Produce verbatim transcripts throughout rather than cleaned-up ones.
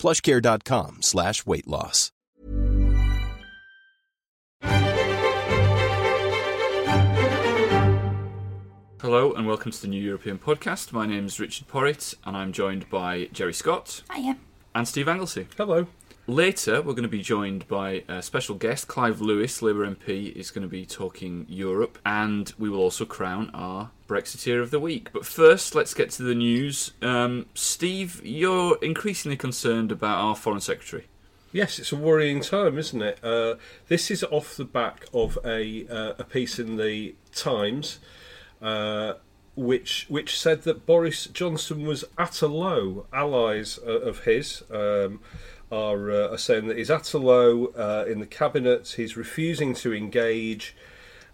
plushcare.com slash weight loss. Hello and welcome to the New European podcast. My name is Richard Porritt and I'm joined by Jerry Scott. Hiya. And Steve Anglesey. Hello. Later we're going to be joined by a special guest, Clive Lewis, Labour M P, is going to be talking Europe, and we will also crown our Brexiteer of the week. But first, let's get to the news. Um, Steve, you're increasingly concerned about our Foreign Secretary. Yes, it's a worrying time, isn't it? Uh, this is off the back of a uh, a piece in the Times, uh, which which said that Boris Johnson was at a low. Allies uh, of his um, are, uh, are saying that he's at a low uh, in the cabinet. He's refusing to engage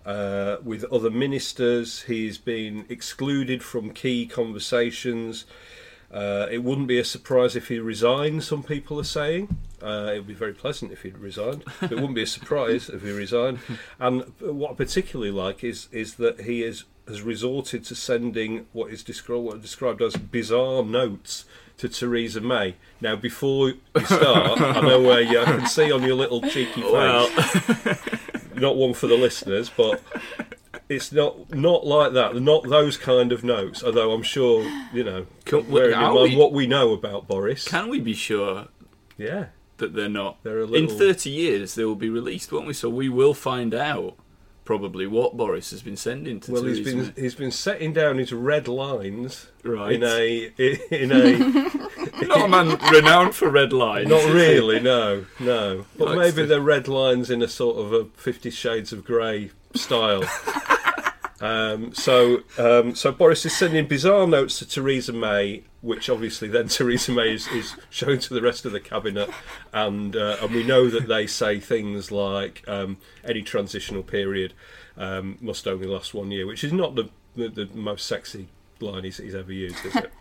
Uh, with other ministers. He's been excluded from key conversations. Uh, it wouldn't be a surprise if he resigned, some people are saying. Uh, it would be very pleasant if he'd resigned. It wouldn't be a surprise if he resigned. And what I particularly like is is that he is, has resorted to sending what is descri- what described as bizarre notes to Theresa May. Now, before you start, I know where you I can see on your little cheeky face. Well. Not one for the listeners, but it's not not like that. Not those kind of notes, although I'm sure, you know, can, bearing in mind we, what we know about Boris. Can we be sure yeah. that they're not? They're a little... In thirty years, they will be released, won't we? So we will find out, probably, what Boris has been sending to well, Theresa Well, he's been, he's been setting down his red lines right. in a... In a Not a man renowned for red lines. Not really, no, no. But maybe they're red lines in a sort of a Fifty Shades of Grey style. um, so, um, so Boris is sending bizarre notes to Theresa May, which obviously then Theresa May is, is shown to the rest of the cabinet, and uh, and we know that they say things like um, any transitional period um, must only last one year, which is not the the, the most sexy line he's, he's ever used, is it?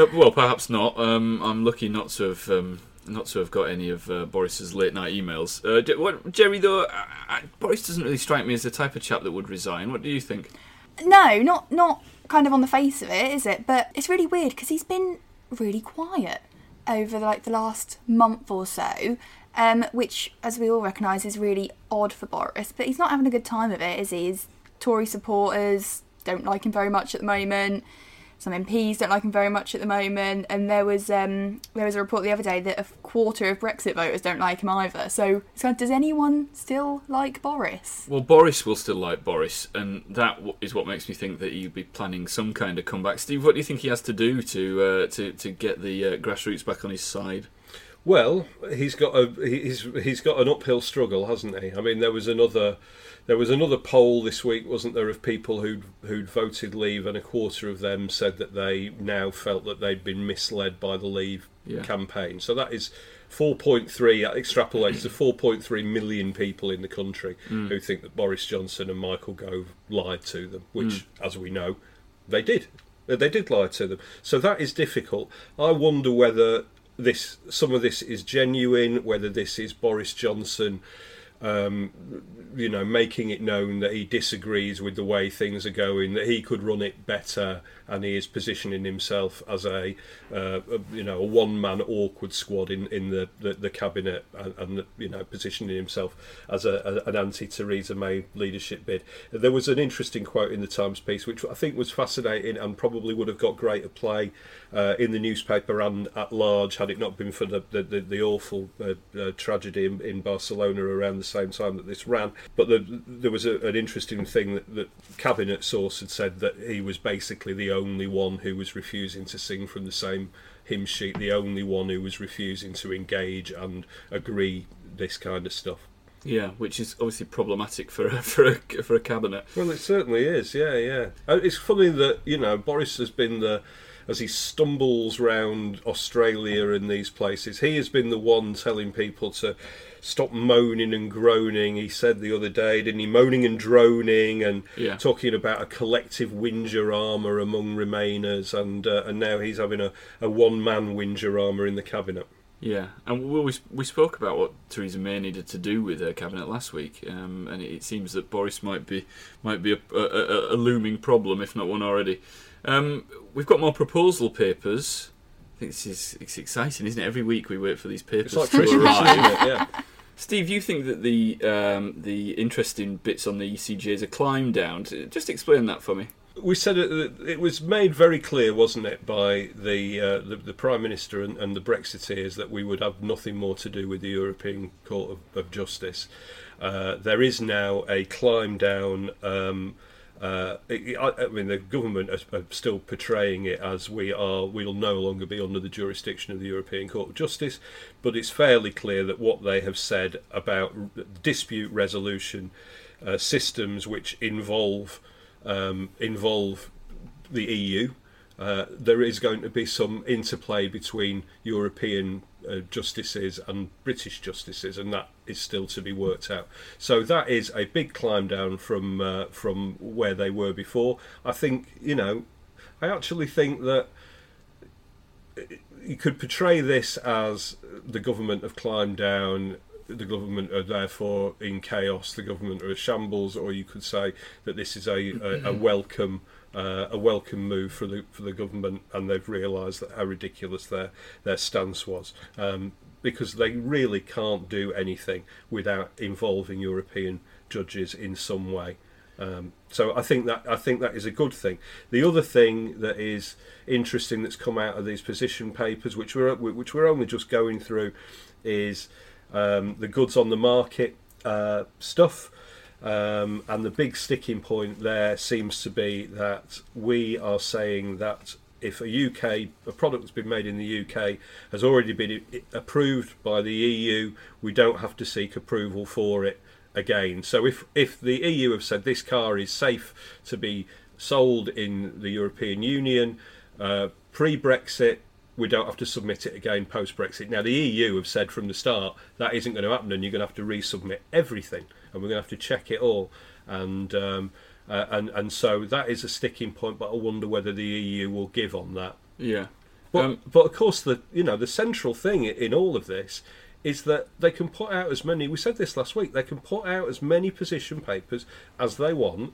Uh, well, perhaps not. Um, I'm lucky not to have um, not to have got any of uh, Boris's late night emails. Uh, J- what, Jerry, though, I, I, Boris doesn't really strike me as the type of chap that would resign. What do you think? No, not not kind of on the face of it, is it? But it's really weird because he's been really quiet over the, like the last month or so, um, which, as we all recognise, is really odd for Boris. But he's not having a good time of it, is he? His Tory supporters don't like him very much at the moment. Some M Ps don't like him very much at the moment, and there was um, there was a report the other day that a quarter of Brexit voters don't like him either. So, so does anyone still like Boris? Well, Boris will still like Boris, and that is what makes me think that he'd be planning some kind of comeback. Steve, what do you think he has to do to uh, to to get the uh, grassroots back on his side? Well, he's got a he's he's got an uphill struggle, hasn't he? I mean, there was another there was another poll this week, wasn't there, of people who'd who'd voted Leave, and a quarter of them said that they now felt that they'd been misled by the Leave yeah. campaign. So that is four point three, that extrapolates to four point three million people in the country mm. who think that Boris Johnson and Michael Gove lied to them, which, mm. as we know, they did. They did lie to them. So that is difficult. I wonder whether this some of this is genuine, whether this is Boris Johnson um, you know, making it known that he disagrees with the way things are going, that he could run it better, and he is positioning himself as a, uh, a you know, a one-man awkward squad in, in the, the, the cabinet, and, and, you know, positioning himself as a, a, an anti-Theresa May leadership bid. There was an interesting quote in the Times piece, which I think was fascinating and probably would have got greater play uh, in the newspaper and at large had it not been for the, the, the, the awful uh, uh, tragedy in, in Barcelona around the same time that this ran. But the, there was a, an interesting thing that, that cabinet source had said that he was basically the only one who was refusing to sing from the same hymn sheet, the only one who was refusing to engage and agree this kind of stuff. Yeah, which is obviously problematic for a, for a, for a cabinet. Well, it certainly is. Yeah, yeah. It's funny that, you know, Boris has been the, as he stumbles round Australia and these places, he has been the one telling people to stop moaning and groaning. He said the other day, didn't he, moaning and droning and yeah. talking about a collective whinger armour among Remainers, and uh, and now he's having a, a one-man whinger armour in the cabinet. Yeah, and we we spoke about what Theresa May needed to do with her cabinet last week, um, and it seems that Boris might be might be a, a, a looming problem, if not one already. Um, we've got more proposal papers. I think this is it's exciting, isn't it? Every week we wait for these papers it's like to arrive. Yeah. Steve, you think that the um, the interesting bits on the E C J is a climb down. Just explain that for me. We said it, it was made very clear, wasn't it, by the uh, the, the Prime Minister and, and the Brexiteers that we would have nothing more to do with the European Court of, of Justice. Uh, there is now a climb down. Um, Uh, it, I, I mean, the government are, are still portraying it as we are. We'll no longer be under the jurisdiction of the European Court of Justice, but it's fairly clear that what they have said about r- dispute resolution uh, systems, which involve um, involve the E U, uh, there is going to be some interplay between European uh, justices and British justices, and that is still to be worked out. So that is a big climb down from uh, from where they were before. I think, you know, I actually think that you could portray this as the government have climbed down, the government are therefore in chaos, the government are a shambles, or you could say that this is a, a, a welcome Uh, a welcome move for the for the government, and they've realised that how ridiculous their their stance was, um, because they really can't do anything without involving European judges in some way. Um, so I think that I think that is a good thing. The other thing that is interesting that's come out of these position papers, which we're which we're only just going through, is um, the goods on the market uh, stuff. Um, and the big sticking point there seems to be that we are saying that if a U K, a product that's been made in the U K has already been approved by the E U, we don't have to seek approval for it again. So if, if the E U have said this car is safe to be sold in the European Union, uh, pre-Brexit, we don't have to submit it again post-Brexit. Now, the E U have said from the start that isn't going to happen, and you're going to have to resubmit everything, and we're going to have to check it all. And um, uh, and and so that is a sticking point, but I wonder whether the E U will give on that. Yeah. But, um, but of course, the you know the central thing in all of this is that they can put out as many, we said this last week, they can put out as many position papers as they want,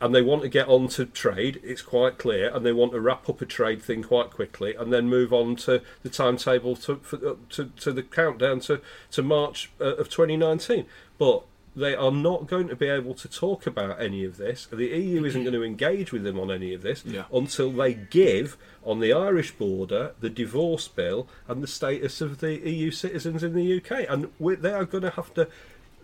and they want to get on to trade, it's quite clear, and they want to wrap up a trade thing quite quickly and then move on to the timetable to for, to, to the countdown to, to March uh, of twenty nineteen. But they are not going to be able to talk about any of this. The E U isn't going to engage with them on any of this yeah. until they give on the Irish border, the divorce bill, and the status of the E U citizens in the U K. And we, they are going to have to.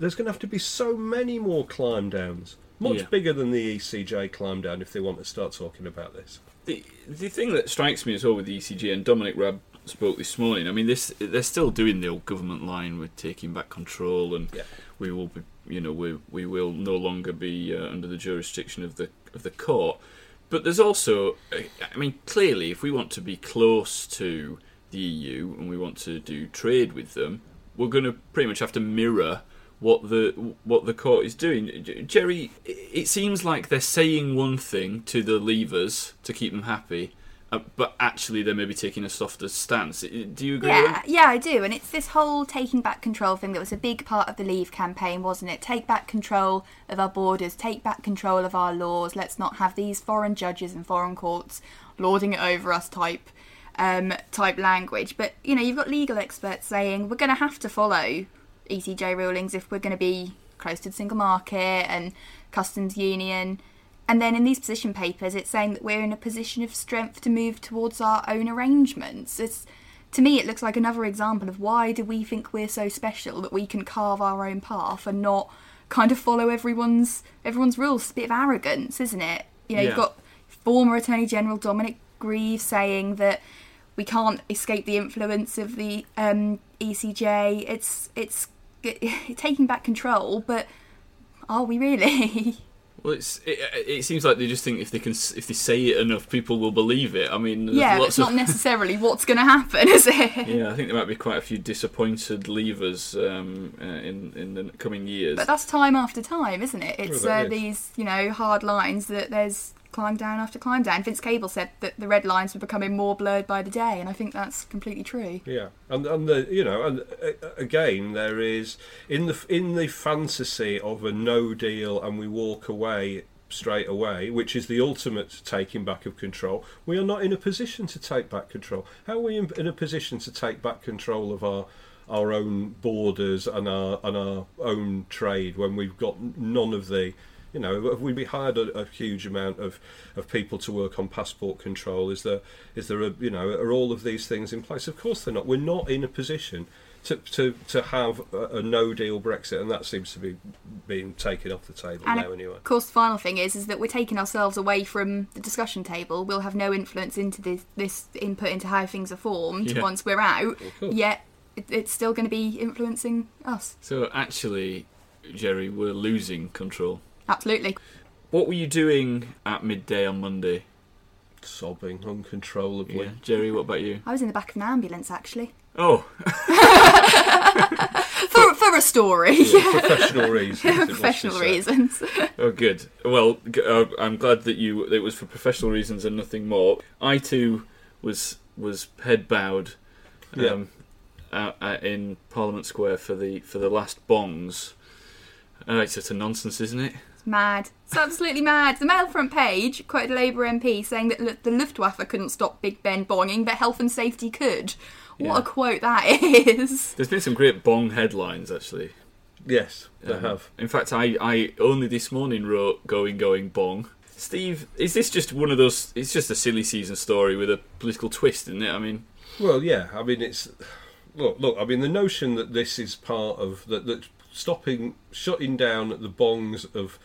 There's going to have to be so many more climb downs, much yeah. bigger than the E C J climb down, if they want to start talking about this. The the thing that strikes me as well with the E C J, and Dominic Raab spoke this morning. I mean, this they're still doing the old government line with taking back control, and yeah. we will be. You know, we we will no longer be uh, under the jurisdiction of the of the court. But there's also, I mean, clearly, if we want to be close to the E U and we want to do trade with them, we're going to pretty much have to mirror what the what the court is doing. Jerry, it seems like they're saying one thing to the leavers to keep them happy, uh, but actually they're maybe taking a softer stance. Do you agree yeah, with that? Yeah, I do. And it's this whole taking back control thing that was a big part of the Leave campaign, wasn't it? Take back control of our borders, take back control of our laws. Let's not have these foreign judges and foreign courts lording it over us type um, type language. But, you know, you've got legal experts saying we're going to have to follow E C J rulings if we're going to be close to the single market and customs union. And then in these position papers, it's saying that we're in a position of strength to move towards our own arrangements. It's, to me, it looks like another example of why do we think we're so special that we can carve our own path and not kind of follow everyone's everyone's rules. It's a bit of arrogance, isn't it? You know, yeah. You've got former Attorney General Dominic Grieve saying that we can't escape the influence of the um, E C J. It's it's it, taking back control, but are we really? Well, it's, it, it seems like they just think if they can, if they say it enough, people will believe it. I mean, yeah, lots it's not of... necessarily what's going to happen, is it? Yeah, I think there might be quite a few disappointed leavers um, uh, in in the coming years. But that's time after time, isn't it? It's uh, these you know hard lines that there's climb down after climb down. Vince Cable said that the red lines were becoming more blurred by the day, and I think that's completely true. Yeah, and and the you know and uh, again there is in the in the fantasy of a no deal and we walk away straight away, which is the ultimate taking back of control. We are not in a position to take back control. How are we in, in a position to take back control of our our own borders and our and our own trade when we've got none of the You know, we'd be hired a, a huge amount of, of people to work on passport control. Is there, is there, a, you know, are all of these things in place? Of course they're not. We're not in a position to to, to have a, a no-deal Brexit, and that seems to be being taken off the table and now anyway. Of course, the final thing is is that we're taking ourselves away from the discussion table. We'll have no influence into this, this input into how things are formed yeah. once we're out, well, yet it, it's still going to be influencing us. So actually, Jerry, we're losing control. Absolutely. What were you doing at midday on Monday? Sobbing uncontrollably. Yeah. Jerry, what about you? I was in the back of an ambulance, actually. Oh. for, for a story. Yeah, professional reasons. professional reasons. Oh, good. Well, uh, I'm glad that you. It was for professional reasons and nothing more. I, too, was was head bowed um, yeah. uh, in Parliament Square for the for the last bongs. Oh, it's just a nonsense, isn't it? It's mad. It's absolutely mad. The Mail front page quoted a Labour M P saying that the Luftwaffe couldn't stop Big Ben bonging, but health and safety could. What yeah. a quote that is. There's been some great bong headlines, actually. Yes, there um, have. In fact, I, I only this morning wrote, going, going, bong. Steve, is this just one of those... It's just a silly season story with a political twist, isn't it? I mean... Well, yeah. I mean, it's... Look, look. I mean, the notion that this is part of... that. that Stopping, shutting down the bongs of,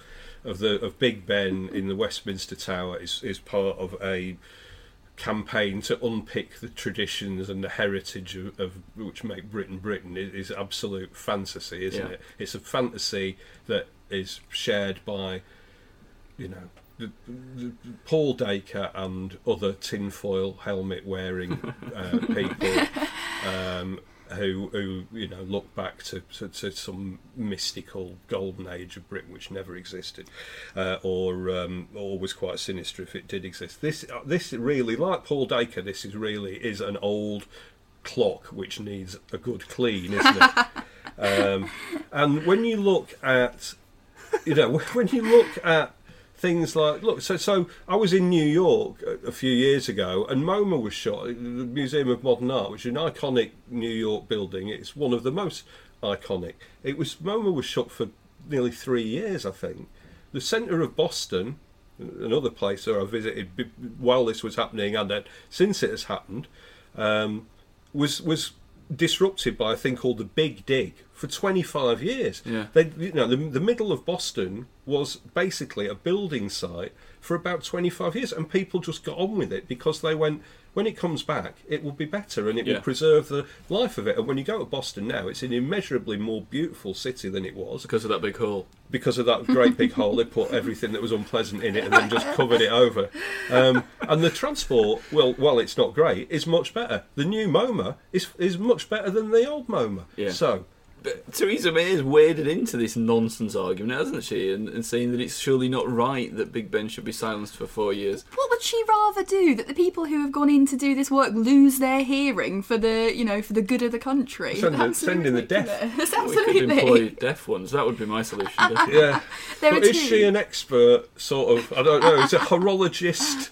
of the of Big Ben in the Westminster Tower is, is part of a campaign to unpick the traditions and the heritage of, of which make Britain Britain is, is absolute fantasy, isn't yeah. it? It's a fantasy that is shared by, you know, the, the Paul Dacre and other tinfoil helmet wearing uh, people. Um, Who, who you know, look back to, to, to some mystical golden age of Britain which never existed, uh, or um, or was quite sinister if it did exist. This this really, like Paul Dacre, this is really is an old clock which needs a good clean, isn't it? um, and when you look at, you know, when you look at things like, look, so so I was in New York a, a few years ago and MoMA was shot, the Museum of Modern Art, which is an iconic New York building. It's one of the most iconic. It was MoMA was shut for nearly three years, I think. The centre of Boston, another place that I visited while this was happening and then since it has happened, um, was was disrupted by a thing called the Big Dig for twenty-five years. Yeah. They, you know, the, the middle of Boston was basically a building site for about twenty-five years, and people just got on with it because they went, when it comes back, it will be better and it yeah. will preserve the life of it. And when you go to Boston now, it's an immeasurably more beautiful city than it was. Because of that big hole. Because of that great big hole, they put everything that was unpleasant in it and then just covered it over. Um, and the transport, well, while it's not great, is much better. The new MoMA is is much better than the old MoMA. Yeah. So But Theresa May has waded into this nonsense argument, hasn't she? And, and saying that it's surely not right that Big Ben should be silenced for four years. What would she rather do? That the people who have gone in to do this work lose their hearing for the, you know, for the good of the country? Sending send the deaf. That's absolutely. We could employ deaf ones. That would be my solution. Yeah. There but is two. She an expert? Sort of. I don't know. Is a horologist?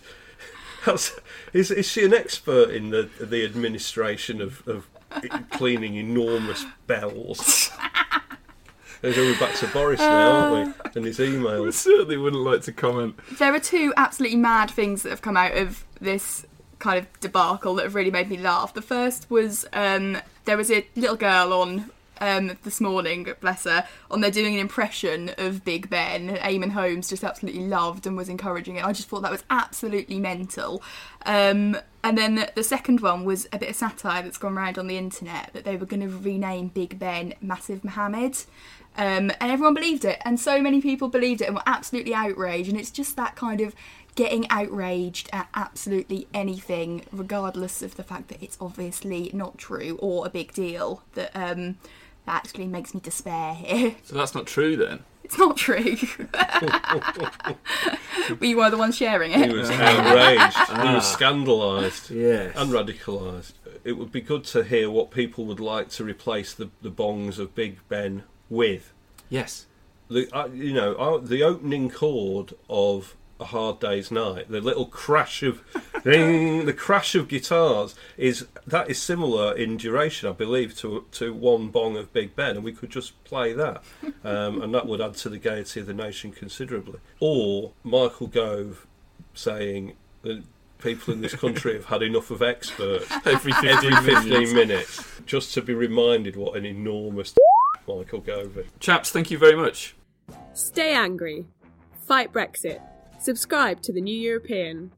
Is is she an expert in the the administration of? of cleaning enormous bells. We're back to Boris now, aren't we? And his emails. We certainly wouldn't like to comment. There are two absolutely mad things that have come out of this kind of debacle that have really made me laugh. The first was um, there was a little girl on um, this morning, bless her, on there doing an impression of Big Ben. Eamon Holmes just absolutely loved and was encouraging it. I just thought that was absolutely mental. Um... And then the second one was a bit of satire that's gone around on the internet that they were going to rename Big Ben Massive Mohammed. Um, and everyone believed it. And so many people believed it and were absolutely outraged. And it's just that kind of getting outraged at absolutely anything, regardless of the fact that it's obviously not true or a big deal, that um, that actually makes me despair here. So that's not true then? It's not true. We were the ones sharing it. He was outraged. Ah. He was scandalised. Yes. And radicalised. It would be good to hear what people would like to replace the, the bongs of Big Ben with. Yes. The uh, you know uh, the opening chord of A Hard Day's Night. The little crash of ding, the crash of guitars is that is similar in duration, I believe, to to one bong of Big Ben, and we could just play that, um, and that would add to the gaiety of the nation considerably. Or Michael Gove saying that people in this country have had enough of experts every fifteen, every fifteen minutes. minutes, just to be reminded what an enormous Michael Gove is. Chaps, thank you very much. Stay angry, fight Brexit. Subscribe to The New European.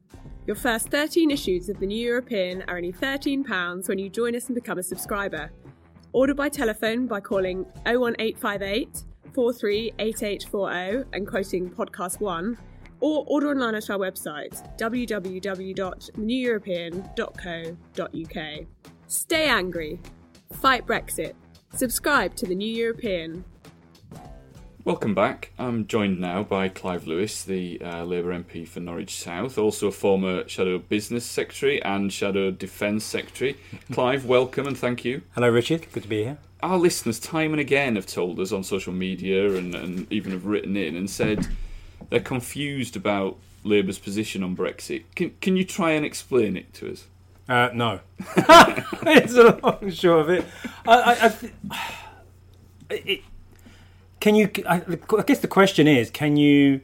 Your first thirteen issues of The New European are only thirteen pounds when you join us and become a subscriber. Order by telephone by calling oh one eight five eight, four three eight eight four oh and quoting podcast one, or order online at our website w w w dot the new european dot co dot u k. Stay angry. Fight Brexit. Subscribe to The New European. Welcome back. I'm joined now by Clive Lewis, the uh, Labour M P for Norwich South, also a former Shadow Business Secretary and Shadow Defence Secretary. Clive, welcome and thank you. Hello, Richard. Good to be here. Our listeners time and again have told us on social media and, and even have written in and said they're confused about Labour's position on Brexit. Can, can you try and explain it to us? Uh, no. It's a long and short of it. I... I, I th- it Can you? I guess the question is: can you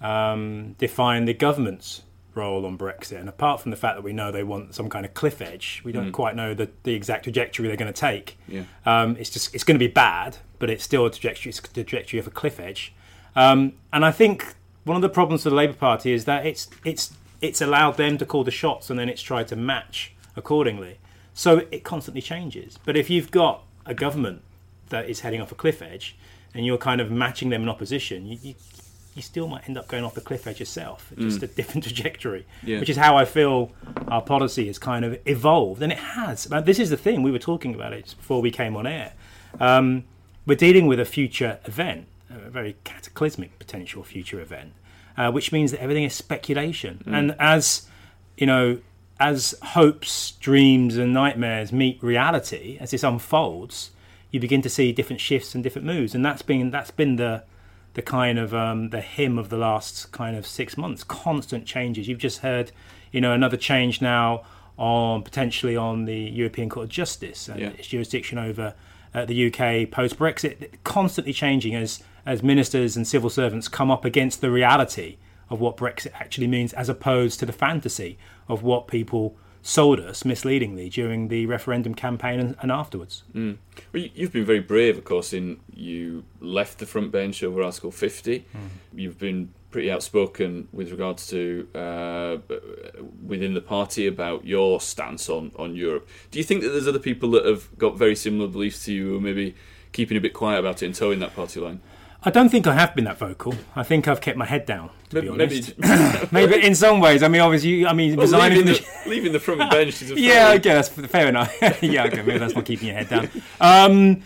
um, define the government's role on Brexit? And apart from the fact that we know they want some kind of cliff edge, we don't mm. quite know the, the exact trajectory they're going to take. Yeah. Um, it's just it's going to be bad, but it's still a trajectory, it's a trajectory of a cliff edge. Um, and I think one of the problems for the Labour Party is that it's it's it's allowed them to call the shots, and then it's tried to match accordingly. So it constantly changes. But if you've got a government that is heading off a cliff edge, and you're kind of matching them in opposition, you, you you still might end up going off the cliff edge yourself. It's just mm. a different trajectory, yeah. Which is how I feel our policy has kind of evolved. And it has. This is the thing. We were talking about it before we came on air. Um, we're dealing with a future event, a very cataclysmic potential future event, uh, which means that everything is speculation. Mm. And as, you know, as hopes, dreams and nightmares meet reality, as this unfolds, you begin to see different shifts and different moves, and that's been that's been the the kind of um, the hymn of the last kind of six months. Constant changes. You've just heard, you know, another change now on potentially on the European Court of Justice and yeah. its jurisdiction over uh, the U K post Brexit. Constantly changing as as ministers and civil servants come up against the reality of what Brexit actually means, as opposed to the fantasy of what people sold us misleadingly during the referendum campaign and, and afterwards. Mm. Well, you've been very brave, of course, in you left the front bench over Article fifty. Mm. You've been pretty outspoken with regards to uh, within the party about your stance on, on Europe. Do you think that there's other people that have got very similar beliefs to you who are maybe keeping a bit quiet about it and towing that party line? I don't think I have been that vocal. I think I've kept my head down, to maybe, be honest. Maybe, maybe in some ways. I mean, obviously, I mean, well, resigning leaving, the, leaving the front bench is a fair. Yeah, okay, that's fair enough. yeah, okay, maybe that's not keeping your head down. Um,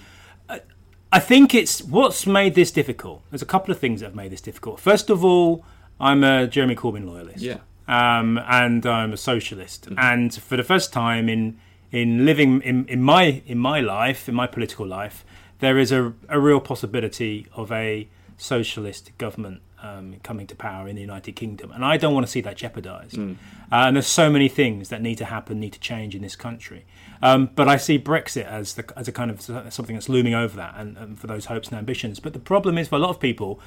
I think it's what's made this difficult. There's a couple of things that have made this difficult. First of all, I'm a Jeremy Corbyn loyalist. Yeah. Um, and I'm a socialist. Mm-hmm. And for the first time in in living in, in my in my life, in my political life, there is a, a real possibility of a socialist government um, coming to power in the United Kingdom. And I don't want to see that jeopardised. Mm. Uh, and there's so many things that need to happen, need to change in this country. Um, but I see Brexit as the, as a kind of something that's looming over that and, and for those hopes and ambitions. But the problem is for a lot of people,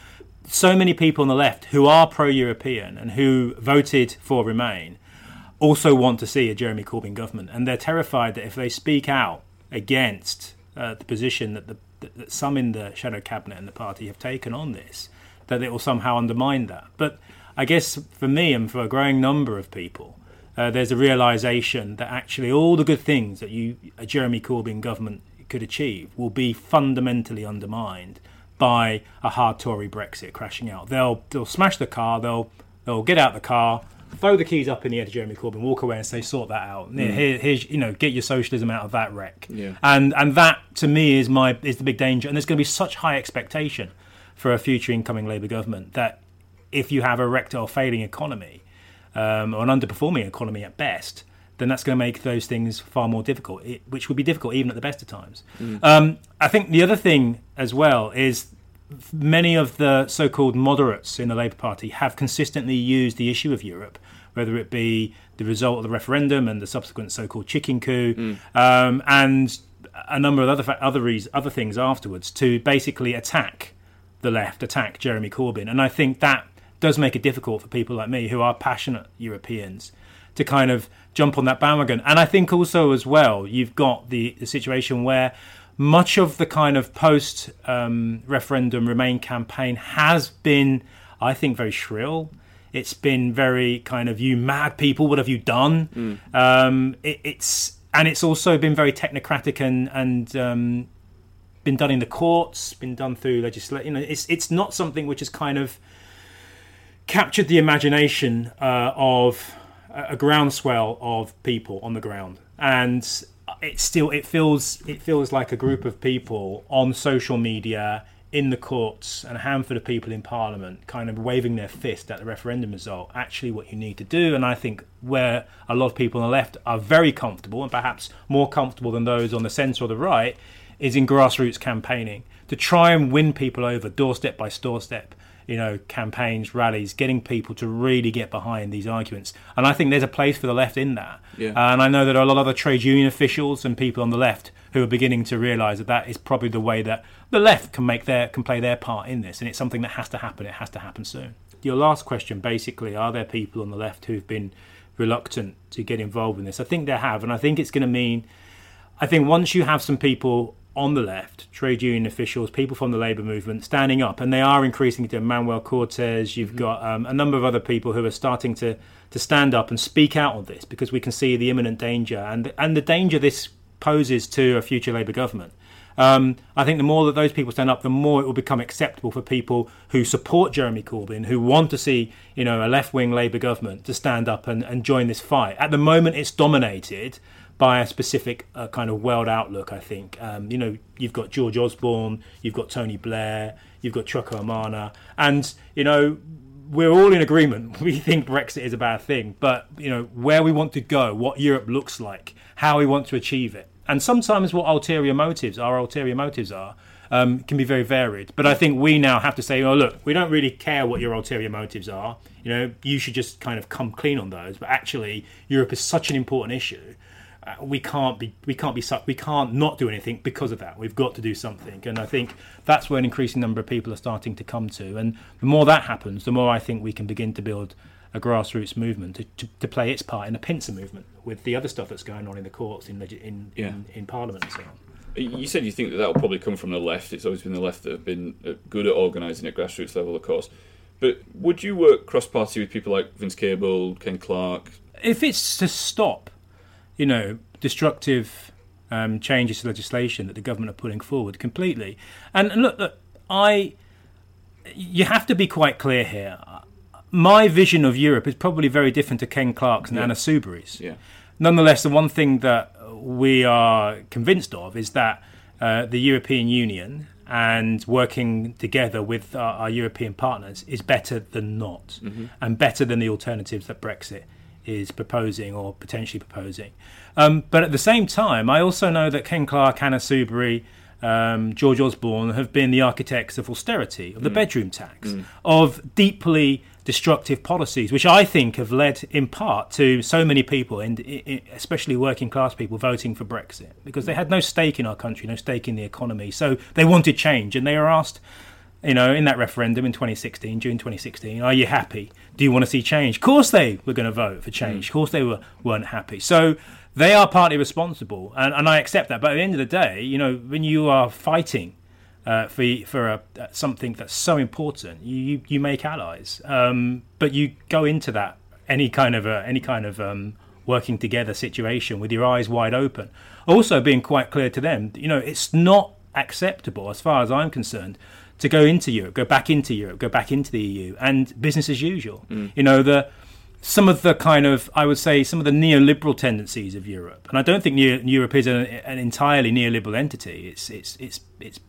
so many people on the left who are pro-European and who voted for Remain also want to see a Jeremy Corbyn government. And they're terrified that if they speak out against uh, the position that the that some in the shadow cabinet and the party have taken on this, that it will somehow undermine that. But I guess for me and for a growing number of people, uh, there's a realisation that actually all the good things that you a Jeremy Corbyn government could achieve will be fundamentally undermined by a hard Tory Brexit crashing out. They'll they'll smash the car, they'll they'll get out the car, throw the keys up in the air to Jeremy Corbyn, walk away and say, sort that out. Mm. Here, here's, you know, get your socialism out of that wreck. Yeah. And and that, to me, is my is the big danger. And there's going to be such high expectation for a future incoming Labour government that if you have a wrecked or failing economy, um, or an underperforming economy at best, then that's going to make those things far more difficult, it, which would be difficult even at the best of times. Mm. Um, I think the other thing as well is many of the so-called moderates in the Labour Party have consistently used the issue of Europe, whether it be the result of the referendum and the subsequent so-called chicken coup, mm. um, and a number of other other other things afterwards, to basically attack the left, attack Jeremy Corbyn. And I think that does make it difficult for people like me who are passionate Europeans to kind of jump on that bandwagon. And I think also as well, you've got the, the situation where much of the kind of post-referendum um, Remain campaign has been, I think, very shrill. It's been very kind of, you mad people, what have you done? Mm. Um, it, it's and it's also been very technocratic and and um, been done in the courts, been done through legislation. You know, it's it's not something which has kind of captured the imagination uh, of a groundswell of people on the ground. And It still it feels it feels like a group of people on social media, in the courts, and a handful of people in Parliament, kind of waving their fist at the referendum result. Actually, what you need to do, and I think where a lot of people on the left are very comfortable, and perhaps more comfortable than those on the centre or the right, is in grassroots campaigning to try and win people over, doorstep by doorstep. You know, campaigns, rallies, getting people to really get behind these arguments. And I think there's a place for the left in that. Yeah. Uh, and I know there are a lot of other trade union officials and people on the left who are beginning to realise that that is probably the way that the left can make their can play their part in this. And it's something that has to happen. It has to happen soon. Your last question, basically, are there people on the left who've been reluctant to get involved in this? I think there have. And I think it's going to mean, I think once you have some people on the left, trade union officials, people from the labour movement standing up, and they are increasingly doing. Manuel Cortez, you've mm-hmm. got um, a number of other people who are starting to, to stand up and speak out on this because we can see the imminent danger and and the danger this poses to a future Labour government. Um, I think the more that those people stand up, the more it will become acceptable for people who support Jeremy Corbyn, who want to see, you know, a left-wing Labour government to stand up and, and join this fight. At the moment, it's dominated by a specific uh, kind of world outlook, I think. Um, you know, you've got George Osborne, you've got Tony Blair, you've got Choko Amana, and, you know, we're all in agreement. We think Brexit is a bad thing, but, you know, where we want to go, what Europe looks like, how we want to achieve it, and sometimes what ulterior motives, our ulterior motives are, um, can be very varied. But I think we now have to say, oh, look, we don't really care what your ulterior motives are. You know, you should just kind of come clean on those. But actually, Europe is such an important issue. We can't be, we can't be, we can't not do anything because of that. We've got to do something, and I think that's where an increasing number of people are starting to come to. And the more that happens, the more I think we can begin to build a grassroots movement to, to, to play its part in the pincer movement with the other stuff that's going on in the courts, in in, yeah. in, in Parliament, and so on. You said you think that that'll probably come from the left. It's always been the left that have been good at organising at grassroots level, of course. But would you work cross-party with people like Vince Cable, Ken Clark? If it's to stop, you know, destructive um, changes to legislation that the government are putting forward completely. And, and look, look, I, you have to be quite clear here. My vision of Europe is probably very different to Ken Clark's and yeah. Anna Soubry's. Yeah. Nonetheless, the one thing that we are convinced of is that uh, the European Union and working together with our, our European partners is better than not, mm-hmm. and better than the alternatives that Brexit is proposing or potentially proposing. Um, but at the same time, I also know that Ken Clark, Hannah Soubry, um, George Osborne have been the architects of austerity, of the mm. bedroom tax, mm. of deeply destructive policies, which I think have led in part to so many people, and especially working class people, voting for Brexit, because they had no stake in our country, no stake in the economy. So they wanted change, and they were asked, you know, in that referendum in twenty sixteen, June twenty sixteen, are you happy? Do you want to see change? Of course they were going to vote for change. Mm. Of course they were, weren't happy. So they are partly responsible, and, and I accept that. But at the end of the day, you know, when you are fighting Uh, for for a, something that's so important, you you, you make allies, um, but you go into that any kind of a, any kind of um, working together situation with your eyes wide open. Also, being quite clear to them, you know, it's not acceptable, as far as I'm concerned, to go into Europe, go back into Europe, go back into the E U, and business as usual. Mm. You know, the some of the kind of, I would say, some of the neoliberal tendencies of Europe, and I don't think New, Europe is an, an entirely neoliberal entity. It's it's it's it's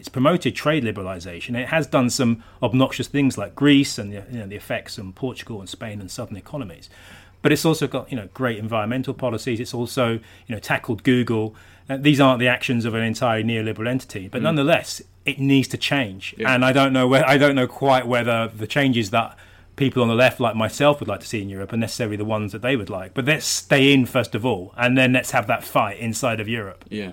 It's promoted trade liberalisation. It has done some obnoxious things like Greece and the, you know, the effects on Portugal and Spain and southern economies. But it's also got, you know, great environmental policies. It's also, you know, tackled Google. Uh, these aren't the actions of an entire neoliberal entity, but mm. nonetheless, it needs to change. Yeah. And I don't know where, I don't know quite whether the changes that people on the left, like myself, would like to see in Europe are necessarily the ones that they would like. But let's stay in first of all, and then let's have that fight inside of Europe. Yeah.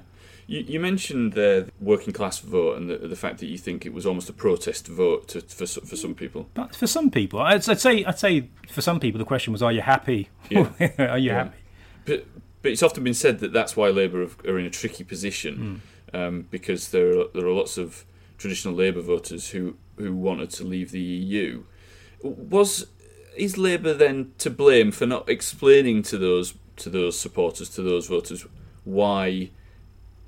You mentioned the working class vote and the, the fact that you think it was almost a protest vote to, for for some people. But for some people, I'd, I'd say I'd say for some people the question was, "Are you happy? Yeah. Are you yeah. happy?" But but it's often been said that that's why Labour are in a tricky position, mm. um, because there are, there are lots of traditional Labour voters who, who wanted to leave the E U. Was is Labour then to blame for not explaining to those to those supporters, to those voters, why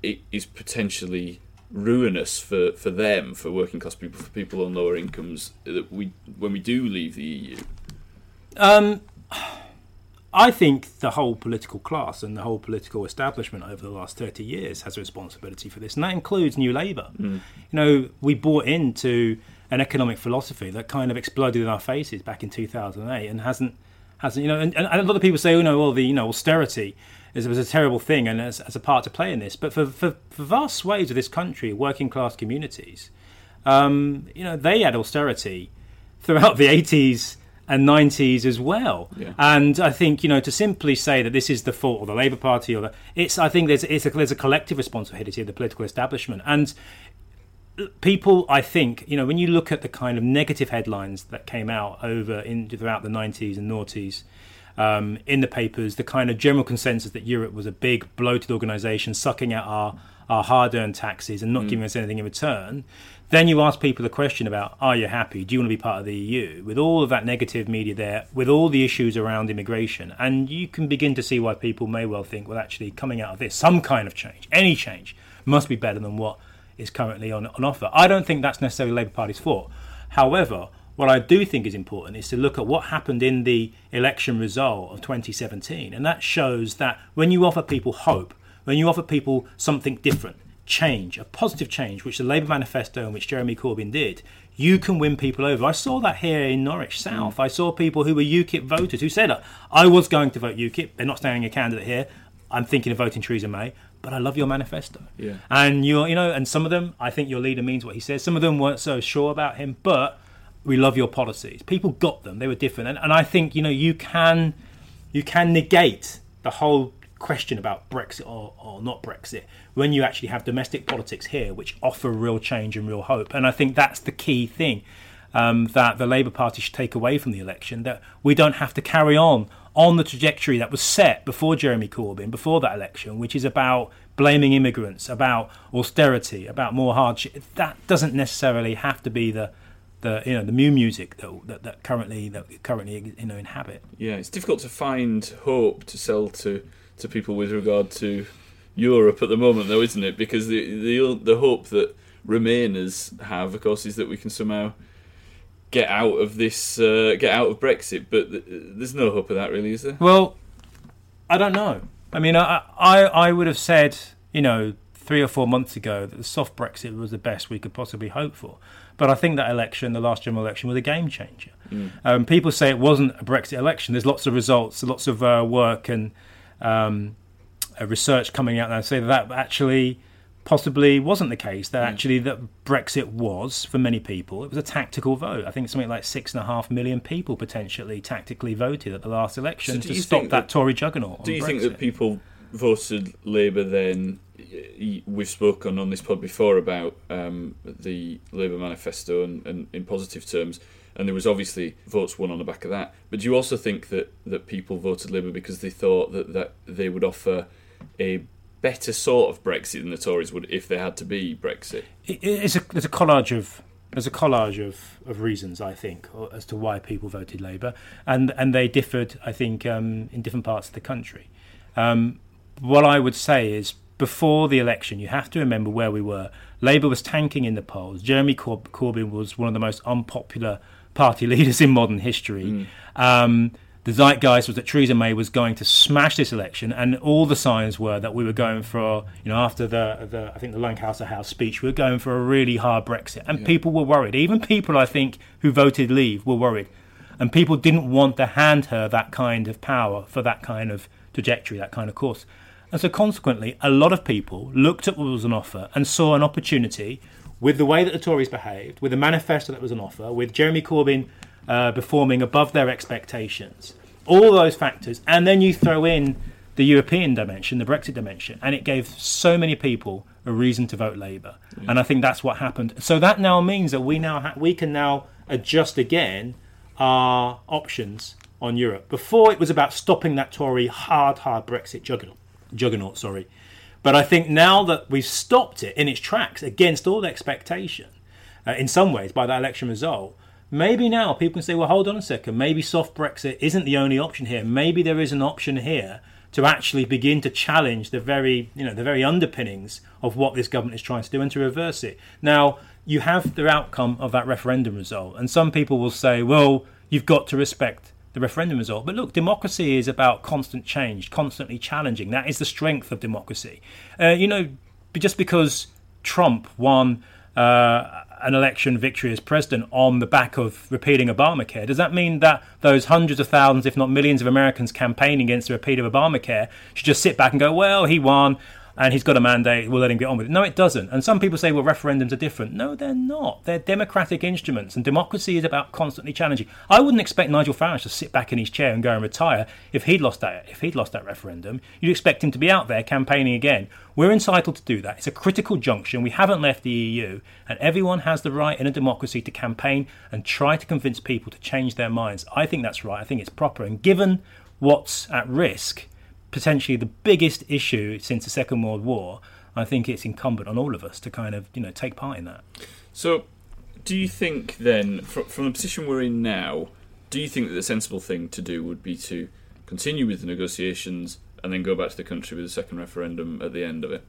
it is potentially ruinous for, for them, for working class people, for people on lower incomes, that we when we do leave the E U? Um, I think the whole political class and the whole political establishment over the last thirty years has a responsibility for this, and that includes New Labour. Mm. You know, we bought into an economic philosophy that kind of exploded in our faces back in two thousand eight and hasn't, hasn't you know, and, and a lot of people say, oh, no, well, the, you know, austerity It was a terrible thing and as, as a part to play in this. But for, for, for vast swathes of this country, working class communities, um, you know, they had austerity throughout the eighties and nineties as well. Yeah. And I think, you know, to simply say that this is the fault of the Labour Party, or the, it's I think there's, it's a, there's a collective responsibility of the political establishment. And people, I think, you know, when you look at the kind of negative headlines that came out over in throughout the nineties and noughties, Um, in the papers, the kind of general consensus that Europe was a big bloated organisation sucking out our, our hard-earned taxes and not mm. giving us anything in return, then you ask people the question about, are you happy? Do you want to be part of the E U? With all of that negative media there, with all the issues around immigration, and you can begin to see why people may well think, well, actually, coming out of this, some kind of change, any change, must be better than what is currently on, on offer. I don't think that's necessarily the Labour Party's fault. However, what I do think is important is to look at what happened in the election result of twenty seventeen. And that shows that when you offer people hope, when you offer people something different, change, a positive change, which the Labour manifesto and which Jeremy Corbyn did, you can win people over. I saw that here in Norwich South. I saw people who were UKIP voters who said, I was going to vote UKIP. They're not standing a candidate here. I'm thinking of voting Theresa May, but I love your manifesto. Yeah. And, you're, you know, and some of them, I think your leader means what he says. Some of them weren't so sure about him, but we love your policies. People got them. They were different. And, and I think, you know, you can you can negate the whole question about Brexit or, or not Brexit when you actually have domestic politics here which offer real change and real hope. And I think that's the key thing um, that the Labour Party should take away from the election, that we don't have to carry on on the trajectory that was set before Jeremy Corbyn, before that election, which is about blaming immigrants, about austerity, about more hardship. That doesn't necessarily have to be the the you know the new music that that, that currently that currently you know inhabit. Yeah, it's difficult to find hope to sell to, to people with regard to Europe at the moment, though, isn't it? Because the the the hope that Remainers have, of course, is that we can somehow get out of this, uh, get out of Brexit. But th- there's no hope of that, really, is there? Well, I don't know. I mean, I I, I would have said, you know, three or four months ago that the soft Brexit was the best we could possibly hope for. But I think that election, the last general election, was a game changer. Mm. Um, people say it wasn't a Brexit election. There's lots of results, lots of uh, work and um, uh, research coming out now say that actually possibly wasn't the case, that mm. actually that Brexit was, for many people, it was a tactical vote. I think something like six and a half million people potentially tactically voted at the last election so to stop that, that Tory juggernaut. Do you Brexit. think that people voted Labour then? We've spoken on this pod before about um, the Labour manifesto and, and in positive terms, and there was obviously votes won on the back of that. But do you also think that, that people voted Labour because they thought that, that they would offer a better sort of Brexit than the Tories would if there had to be Brexit? It's a, there's a collage of there's a collage of, of reasons, I think, as to why people voted Labour, and and they differed, I think, um, in different parts of the country. Um, what I would say is, before the election, you have to remember where we were. Labour was tanking in the polls. Jeremy Corb- Corbyn was one of the most unpopular party leaders in modern history. Mm. Um, the zeitgeist was that Theresa May was going to smash this election, and all the signs were that we were going for, you know, after the, the I think the Lancaster House speech, we were going for a really hard Brexit. And yeah. people were worried. Even people, I think, who voted Leave were worried. And people didn't want to hand her that kind of power for that kind of trajectory, that kind of course. And so consequently, a lot of people looked at what was on offer and saw an opportunity with the way that the Tories behaved, with a manifesto that was on offer, with Jeremy Corbyn uh, performing above their expectations, all those factors. And then you throw in the European dimension, the Brexit dimension, and it gave so many people a reason to vote Labour. Mm. And I think that's what happened. So that now means that we now ha- we can now adjust again our options on Europe. Before, it was about stopping that Tory hard, hard Brexit juggernaut. juggernaut, sorry. But I think now that we've stopped it in its tracks against all expectation, uh, in some ways, by that election result, maybe now people can say, well, hold on a second, maybe soft Brexit isn't the only option here. Maybe there is an option here to actually begin to challenge the very, you know, the very underpinnings of what this government is trying to do and to reverse it. Now, you have the outcome of that referendum result, and some people will say, well, you've got to respect the referendum result. But look, democracy is about constant change, constantly challenging. That is the strength of democracy. Uh, you know, just because Trump won uh, an election victory as president on the back of repealing Obamacare, does that mean that those hundreds of thousands, if not millions of Americans campaigning against the repeal of Obamacare should just sit back and go, well, he won and he's got a mandate, we'll let him get on with it? No, it doesn't. And some people say, well, referendums are different. No, they're not. They're democratic instruments, and democracy is about constantly challenging. I wouldn't expect Nigel Farage to sit back in his chair and go and retire if he'd lost that, if he'd lost that referendum. You'd expect him to be out there campaigning again. We're entitled to do that. It's a critical junction. We haven't left the E U, and everyone has the right in a democracy to campaign and try to convince people to change their minds. I think that's right. I think it's proper. And given what's at risk, potentially the biggest issue since the Second World War, I think it's incumbent on all of us to kind of, you know, take part in that. So do you think then, from, from the position we're in now, do you think that the sensible thing to do would be to continue with the negotiations and then go back to the country with a second referendum at the end of it?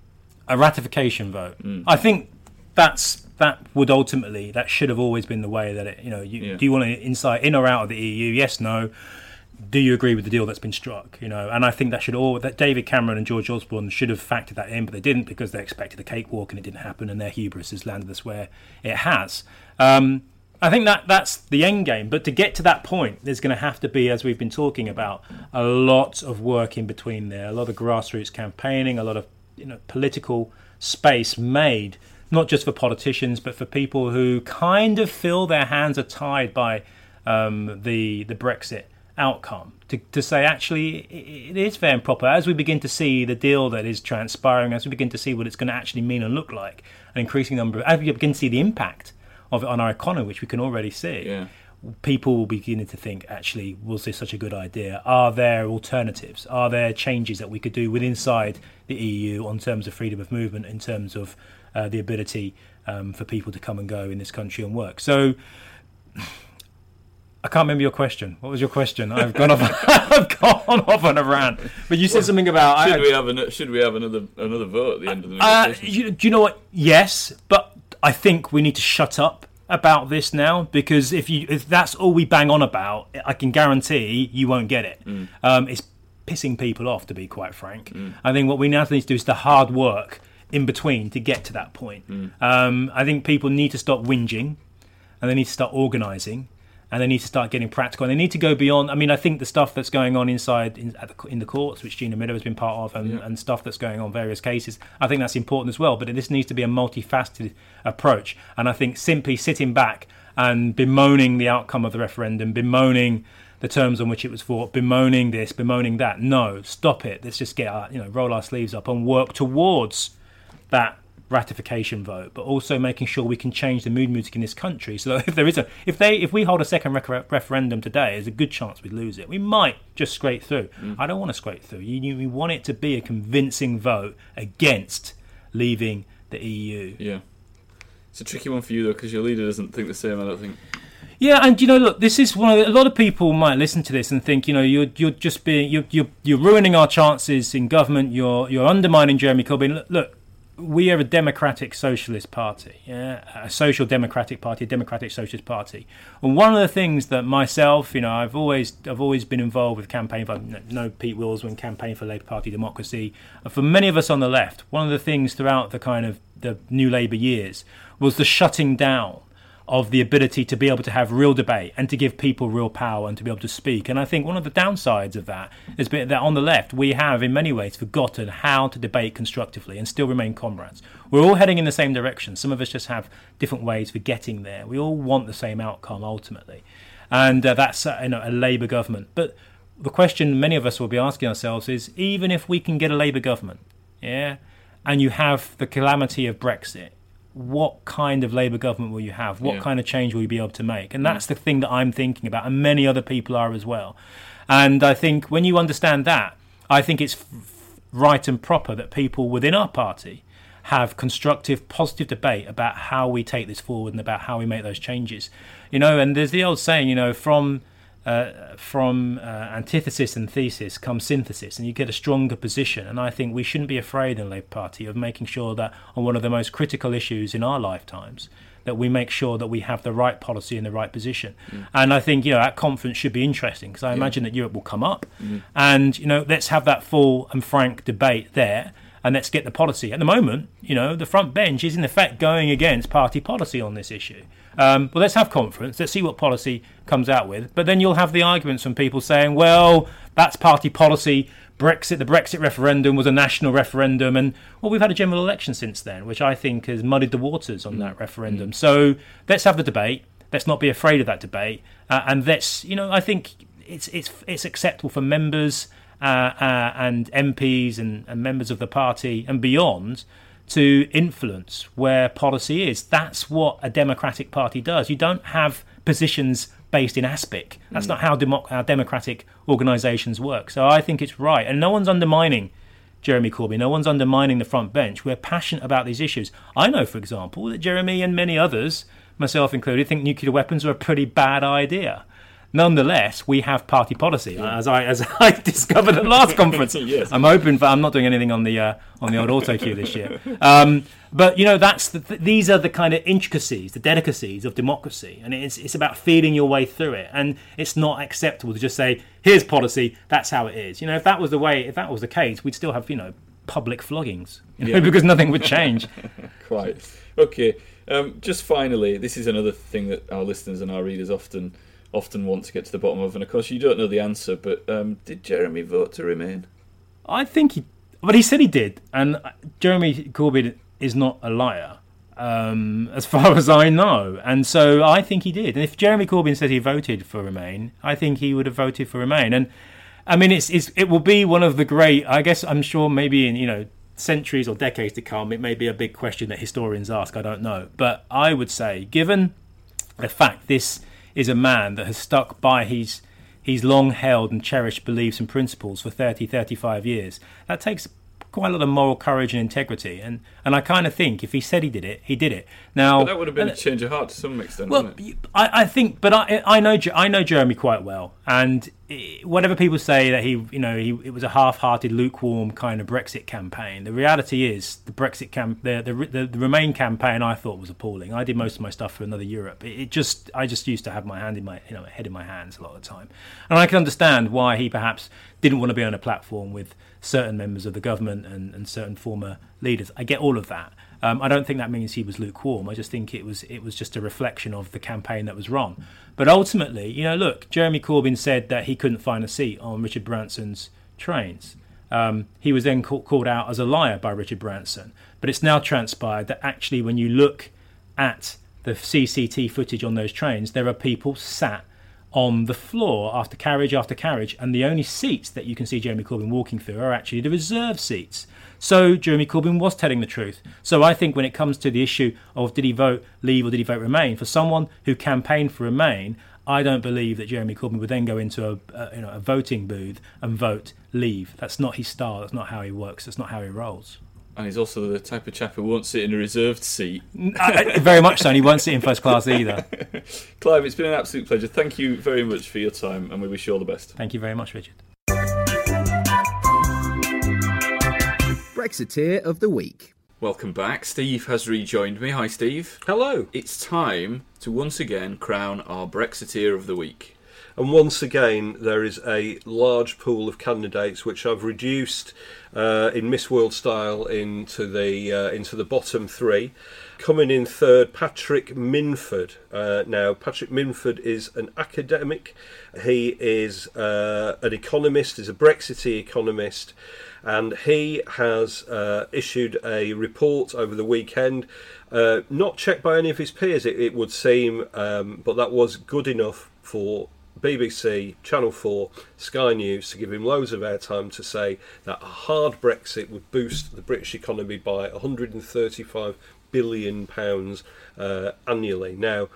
A ratification vote. Mm. I think that's that would ultimately, that should have always been the way that it, you know, you, yeah. do you want to insight in or out of the E U? Yes, no. Do you agree with the deal that's been struck? You know, and I think that should all that David Cameron and George Osborne should have factored that in, but they didn't because they expected a cakewalk and it didn't happen, and their hubris has landed us where it has. Um, I think that that's the end game. But to get to that point, there's going to have to be, as we've been talking about, a lot of work in between there, a lot of grassroots campaigning, a lot of, you know, political space made, not just for politicians, but for people who kind of feel their hands are tied by um, the the Brexit outcome, to, to say actually it is fair and proper. As we begin to see the deal that is transpiring, as we begin to see what it's going to actually mean and look like, an increasing number of, as we begin to see the impact of it on our economy, which we can already see, yeah. people will begin to think, actually, was this such a good idea? Are there alternatives? Are there changes that we could do within inside the E U on terms of freedom of movement, in terms of uh, the ability um, for people to come and go in this country and work? So I can't remember your question. What was your question? I've gone off. I've gone off on a rant. But you said well, something about should I, we have an, should we have another another vote at the end of the negotiation? Uh, you, do you know what? Yes, but I think we need to shut up about this now, because if you if that's all we bang on about, I can guarantee you won't get it. Mm. Um, it's pissing people off, to be quite frank. Mm. I think what we now need to do is the hard work in between to get to that point. Mm. Um, I think people need to stop whinging, and they need to start organising, and they need to start getting practical. And they need to go beyond. I mean, I think the stuff that's going on inside in, at the, in the courts, which Gina Miller has been part of, and, yeah. and stuff that's going on various cases, I think that's important as well. But this needs to be a multifaceted approach. And I think simply sitting back and bemoaning the outcome of the referendum, bemoaning the terms on which it was fought, bemoaning this, bemoaning that. No, stop it. Let's just get our, you know, roll our sleeves up and work towards that ratification vote, but also making sure we can change the mood music in this country, so that if there is a if they if we hold a second rec- referendum today, there's a good chance we lose it. We might just scrape through. Mm. I don't want to scrape through. You, you we want it to be a convincing vote against leaving the E U. Yeah, it's a tricky one for you though, because your leader doesn't think the same. I don't think. Yeah, and you know, look, this is one of the, a lot of people might listen to this and think, you know, you're you're just being you're you're, you're ruining our chances in government. You're you're undermining Jeremy Corbyn. Look. look We are a democratic socialist party, yeah? A social democratic party, a democratic socialist party. And one of the things that myself, you know, I've always I've always been involved with campaign for, you know, Pete Wills when campaigning for Labour Party democracy. And for many of us on the left, one of the things throughout the kind of the New Labour years was the shutting down of the ability to be able to have real debate and to give people real power and to be able to speak. And I think one of the downsides of that has been that on the left, we have in many ways forgotten how to debate constructively and still remain comrades. We're all heading in the same direction. Some of us just have different ways for getting there. We all want the same outcome ultimately. And uh, that's uh, you know, a Labour government. But the question many of us will be asking ourselves is, even if we can get a Labour government, yeah, and you have the calamity of Brexit, what kind of Labour government will you have? What yeah. kind of change will you be able to make? And that's the thing that I'm thinking about, and many other people are as well. And I think when you understand that, I think it's f- right and proper that people within our party have constructive, positive debate about how we take this forward and about how we make those changes. You know, and there's the old saying, you know, from uh, from uh, antithesis and thesis comes synthesis, and you get a stronger position. And I think we shouldn't be afraid in the Labour Party of making sure that on one of the most critical issues in our lifetimes, that we make sure that we have the right policy and the right position. Mm. And I think, you know, that conference should be interesting, because I yeah. imagine that Europe will come up. Mm-hmm. And, you know, let's have that full and frank debate there, and let's get the policy. At the moment, you know, the front bench is in effect going against party policy on this issue. Um, well, let's have conference. Let's see what policy comes out with. But then you'll have the arguments from people saying, well, that's party policy. Brexit, the Brexit referendum was a national referendum. And, well, we've had a general election since then, which I think has muddied the waters on mm. that referendum. Mm. So let's have the debate. Let's not be afraid of that debate. Uh, and let's, you know, I think it's it's it's acceptable for members uh, uh, and M Ps and, and members of the party and beyond to influence where policy is. That's what a democratic party does. You don't have positions based in aspic. That's mm. not how, democ- how democratic organisations work. So I think it's right. And no one's undermining Jeremy Corbyn. No one's undermining the front bench. We're passionate about these issues. I know, for example, that Jeremy and many others, myself included, think nuclear weapons are a pretty bad idea. Nonetheless, we have party policy, yeah. as I as I discovered at last conference. Yes. I'm hoping for. I'm not doing anything on the uh, on the old auto cue this year. Um, but you know, that's the, th- these are the kind of intricacies, the delicacies of democracy, and it's it's about feeling your way through it. And it's not acceptable to just say, "Here's policy. That's how it is." You know, if that was the way, if that was the case, we'd still have you know public floggings you know, yeah. because nothing would change. Quite okay. Um, just finally, this is another thing that our listeners and our readers often. often want to get to the bottom of, and of course you don't know the answer, but um, did Jeremy vote to remain? I think he... Well, he said he did, and Jeremy Corbyn is not a liar, um, as far as I know, and so I think he did. And if Jeremy Corbyn said he voted for Remain, I think he would have voted for Remain. And, I mean, it's, it's it will be one of the great... I guess I'm sure maybe in, you know, centuries or decades to come, it may be a big question that historians ask, I don't know. But I would say, given the fact this... is a man that has stuck by his his long-held and cherished beliefs and principles for thirty, thirty-five years. That takes quite a lot of moral courage and integrity. And, and I kind of think if he said he did it, he did it. Now, but that would have been and, a change of heart to some extent, well, wouldn't it? I, I think, but I I know I know Jeremy quite well. And whatever people say that he, you know, he, it was a half-hearted, lukewarm kind of Brexit campaign. The reality is, the Brexit camp, the the, the, the Remain campaign, I thought was appalling. I did most of my stuff for Another Europe. It, it just, I just used to have my hand in my, you know, head in my hands a lot of the time, and I can understand why he perhaps didn't want to be on a platform with certain members of the government and, and certain former leaders. I get all of that. Um, I don't think that means he was lukewarm. I just think it was it was just a reflection of the campaign that was wrong. But ultimately, you know, look, Jeremy Corbyn said that he couldn't find a seat on Richard Branson's trains. Um, he was then ca- called out as a liar by Richard Branson. But it's now transpired that actually when you look at the C C T footage on those trains, there are people sat on the floor after carriage after carriage, and the only seats that you can see Jeremy Corbyn walking through are actually the reserve seats. So Jeremy Corbyn was telling the truth. So I think when it comes to the issue of did he vote Leave or did he vote Remain, for someone who campaigned for Remain, I don't believe that Jeremy Corbyn would then go into a, a you know a voting booth and vote Leave. That's not his style. That's not how he works. That's not how he rolls. And he's also the type of chap who won't sit in a reserved seat. I, very much so, and he won't sit in first class either. Clive, it's been an absolute pleasure. Thank you very much for your time, and we wish you all the best. Thank you very much, Richard. Brexiteer of the Week. Welcome back. Steve has rejoined me. Hi, Steve. Hello. It's time to once again crown our Brexiteer of the Week. And once again, there is a large pool of candidates which I've reduced uh, in Miss World style into the uh, into the bottom three. Coming in third, Patrick Minford. Uh, now, Patrick Minford is an academic. He is uh, an economist. He's a Brexiteer economist. And he has uh, issued a report over the weekend, uh, not checked by any of his peers, it, it would seem, um, but that was good enough for B B C, Channel four, Sky News to give him loads of airtime to say that a hard Brexit would boost the British economy by one hundred thirty-five billion pounds uh, annually. Now,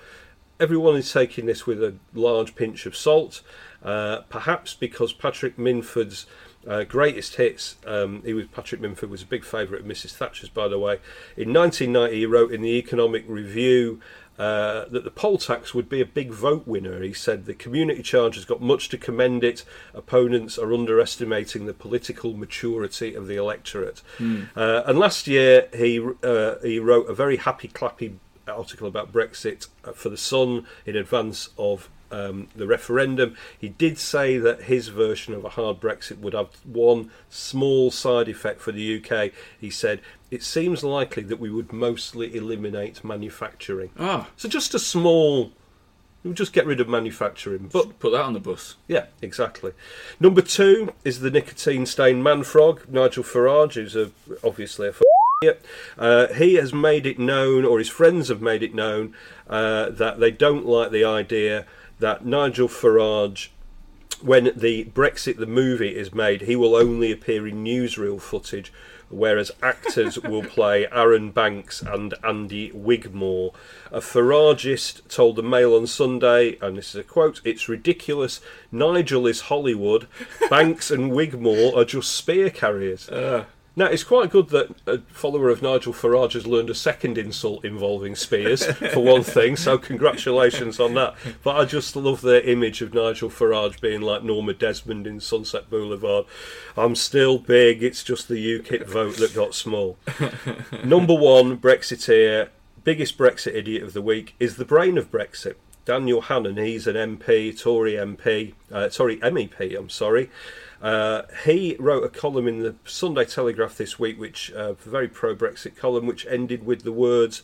everyone is taking this with a large pinch of salt, uh, perhaps because Patrick Minford's Uh, greatest hits, um, he was Patrick Minford was a big favourite of Mrs Thatcher's, by the way. In nineteen ninety, he wrote in the Economic Review uh, that the poll tax would be a big vote winner. He said, the community charge has got much to commend it. Opponents are underestimating the political maturity of the electorate. Mm. Uh, and last year, he uh, he wrote a very happy, clappy article about Brexit for The Sun in advance of Um, the referendum. He did say that his version of a hard Brexit would have one small side effect for the U K. He said, it seems likely that we would mostly eliminate manufacturing. Ah. So just a small... We'll just get rid of manufacturing. But put that on the bus. Yeah, exactly. Number two is the nicotine-stained manfrog, Nigel Farage, who's a, obviously a... F- Uh, he has made it known, or his friends have made it known, uh, that they don't like the idea that Nigel Farage, when the Brexit the movie is made, he will only appear in newsreel footage, whereas actors will play Aaron Banks and Andy Wigmore. A Farageist told the Mail on Sunday, and this is a quote, "It's ridiculous. Nigel is Hollywood. Banks and Wigmore are just spear carriers." Uh. Now, it's quite good that a follower of Nigel Farage has learned a second insult involving spears, for one thing, so congratulations on that. But I just love the image of Nigel Farage being like Norma Desmond in Sunset Boulevard. I'm still big, it's just the UKIP vote that got small. Number one Brexiteer, biggest Brexit idiot of the week, is the brain of Brexit. Daniel Hannan, he's an M P, Tory M P, uh, Tory M E P, I'm sorry. Uh, he wrote a column in the Sunday Telegraph this week, which uh, a very pro-Brexit column, which ended with the words,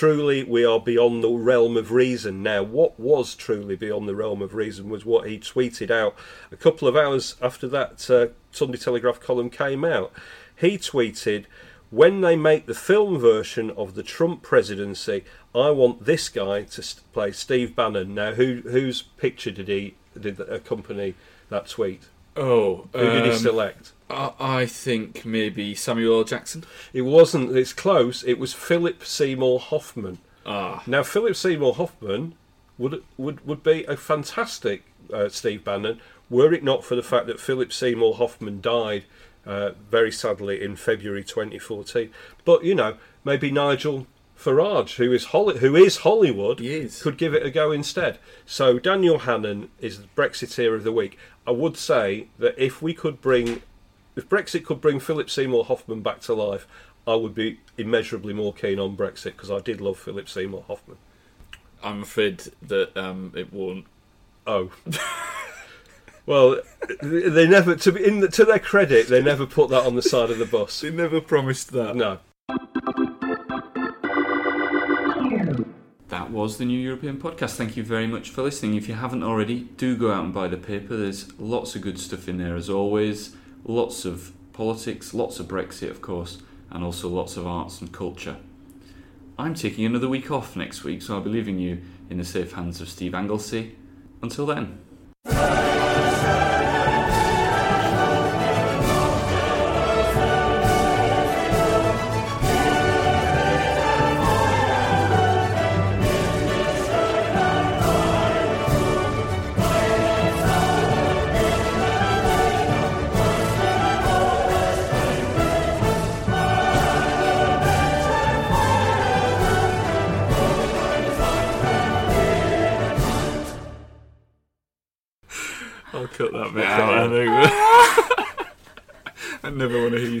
"Truly, we are beyond the realm of reason." Now, what was truly beyond the realm of reason was what he tweeted out a couple of hours after that uh, Sunday Telegraph column came out. He tweeted, "When they make the film version of the Trump presidency, I want this guy to st- play Steve Bannon." Now, who whose picture did he did accompany that tweet? Oh, who um, did he select? I, I think maybe Samuel L. Jackson. It wasn't. It's close. It was Philip Seymour Hoffman. Ah. Now, Philip Seymour Hoffman would would would be a fantastic uh, Steve Bannon, were it not for the fact that Philip Seymour Hoffman died. Uh, very sadly in February twenty fourteen. But, you know, maybe Nigel Farage, who is Holly, who is Hollywood, is. could give it a go instead. So Daniel Hannan is the Brexiteer of the week. I would say that if we could bring, if Brexit could bring Philip Seymour Hoffman back to life, I would be immeasurably more keen on Brexit, because I did love Philip Seymour Hoffman. I'm afraid that um, it won't. Oh. Well, they never, to be in the, to their credit, they never put that on the side of the bus. They never promised that. No. That was the New European Podcast. Thank you very much for listening. If you haven't already, do go out and buy the paper. There's lots of good stuff in there, as always. Lots of politics, lots of Brexit, of course, and also lots of arts and culture. I'm taking another week off next week, so I'll be leaving you in the safe hands of Steve Anglesey. Until then. Cut that bit out, I think. I never want to hear you